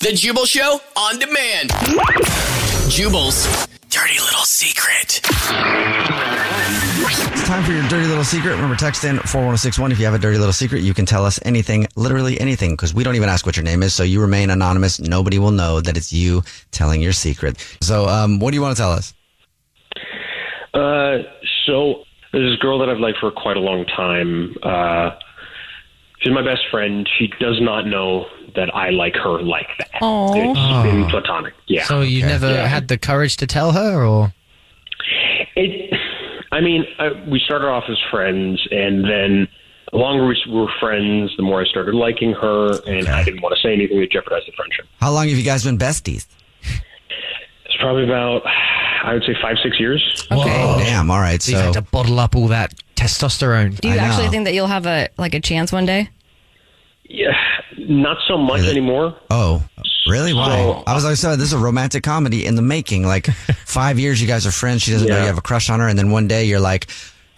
The Jubal Show on demand. Jubal's Dirty Little Secret. It's time for your Dirty Little Secret. Remember, text in 41061. If you have a Dirty Little Secret, you can tell us anything, literally anything, because we don't even ask what your name is, so you remain anonymous. Nobody will know that it's you telling your secret. So what do you want to tell us? So there's this girl that I've liked for quite a long time. She's my best friend. She does not know that I like her like that. Aww. It's been platonic. Yeah. So you never had the courage to tell her, or? We started off as friends, and then the longer we were friends, the more I started liking her, and I didn't want to say anything to jeopardize the friendship. How long have you guys been besties? It's probably about, I would say, 5-6 years. Okay. Whoa. Damn. All right. So you had to bottle up all that testosterone. Do you actually think that you'll have a chance one day? Yeah, not so much anymore. Oh, really? Why? So, I was like, so this is a romantic comedy in the making. Like 5 years, you guys are friends. She doesn't know you have a crush on her, and then one day you're like,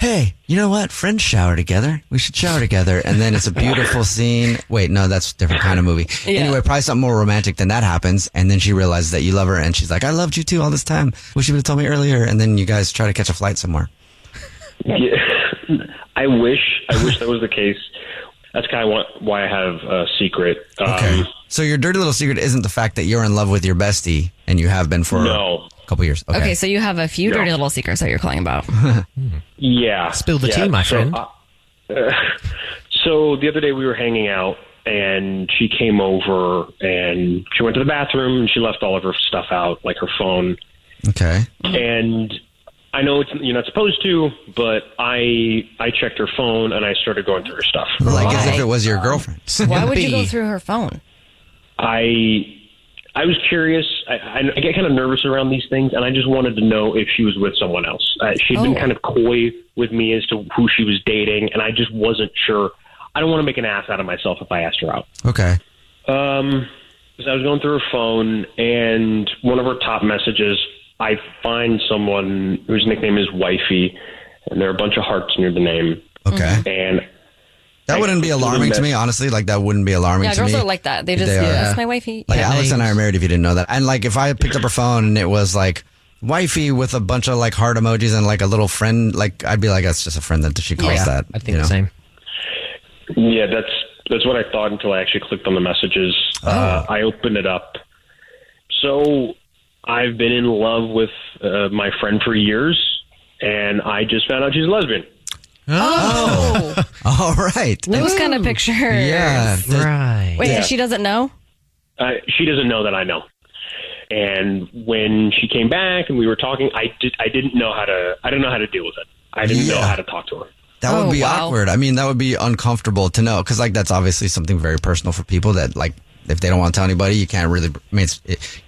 "Hey, you know what? Friends shower together. We should shower together." And then it's a beautiful scene. Wait, no, that's a different kind of movie. Yeah. Anyway, probably something more romantic than that happens. And then she realizes that you love her, and she's like, "I loved you too all this time. Wish you would have told me earlier." And then you guys try to catch a flight somewhere. Yeah, I wish that was the case. That's kind of why I have a secret. Okay. So your dirty little secret isn't the fact that you're in love with your bestie, and you have been for a couple years. Okay, so you have a few dirty little secrets that you're calling about. Yeah. Spill the tea, my friend. So the other day we were hanging out, and she came over, and she went to the bathroom, and she left all of her stuff out, like her phone. Okay. And I know you're not supposed to, but I checked her phone and I started going through her stuff. Like as if it was your girlfriend. Why would you go through her phone? I was curious. I get kind of nervous around these things, and I just wanted to know if she was with someone else. She'd been kind of coy with me as to who she was dating, and I just wasn't sure. I don't want to make an ass out of myself if I asked her out. Okay. So I was going through her phone, and one of her top messages, I find someone whose nickname is Wifey, and there are a bunch of hearts near the name. Okay. And that wouldn't be alarming to me, honestly. Like, that wouldn't be alarming to me. Yeah, girls are like that. They just, that's my wifey. Like, yeah, Alex and I are married, if you didn't know that. And, like, if I picked up her phone and it was, like, Wifey with a bunch of, like, heart emojis and, like, a little friend, like, I'd be like, that's just a friend that she calls that. I think the same. Yeah, that's what I thought until I actually clicked on the messages. I opened it up. So I've been in love with my friend for years, and I just found out she's a lesbian. Oh. All right. Those kind of pictures. Yeah. Right. Wait, and she doesn't know? She doesn't know that I know. And when she came back and we were talking, I didn't know how to deal with it. I didn't know how to talk to her. That would be awkward. I mean, that would be uncomfortable to know, because, like, that's obviously something very personal for people that, like, if they don't want to tell anybody, you can't really. I mean,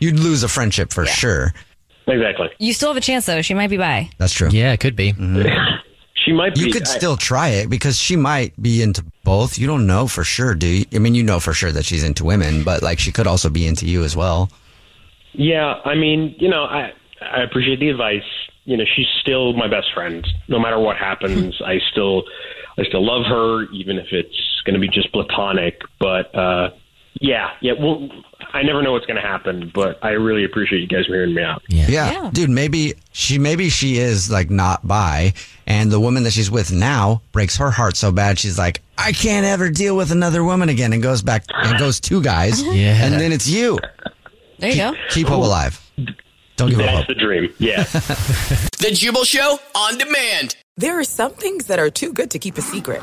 you'd lose a friendship for sure. Exactly. You still have a chance, though. She might be bi. That's true. Yeah, it could be. Mm-hmm. She might be. You could still try it, because she might be into both. You don't know for sure, do you? I mean, you know for sure that she's into women, but, like, she could also be into you as well. Yeah, I mean, you know, I appreciate the advice. You know, she's still my best friend. No matter what happens, I still love her, even if it's going to be just platonic. But yeah. Well, I never know what's going to happen, but I really appreciate you guys hearing me out. Yeah. Dude, maybe she is like not bi, and the woman that she's with now breaks her heart so bad she's like, I can't ever deal with another woman again, and goes back and goes two guys, yeah. And then it's you. There you go. Keep hope alive. Don't give up. That's the dream. Yeah. The Jubal Show on demand. There are some things that are too good to keep a secret.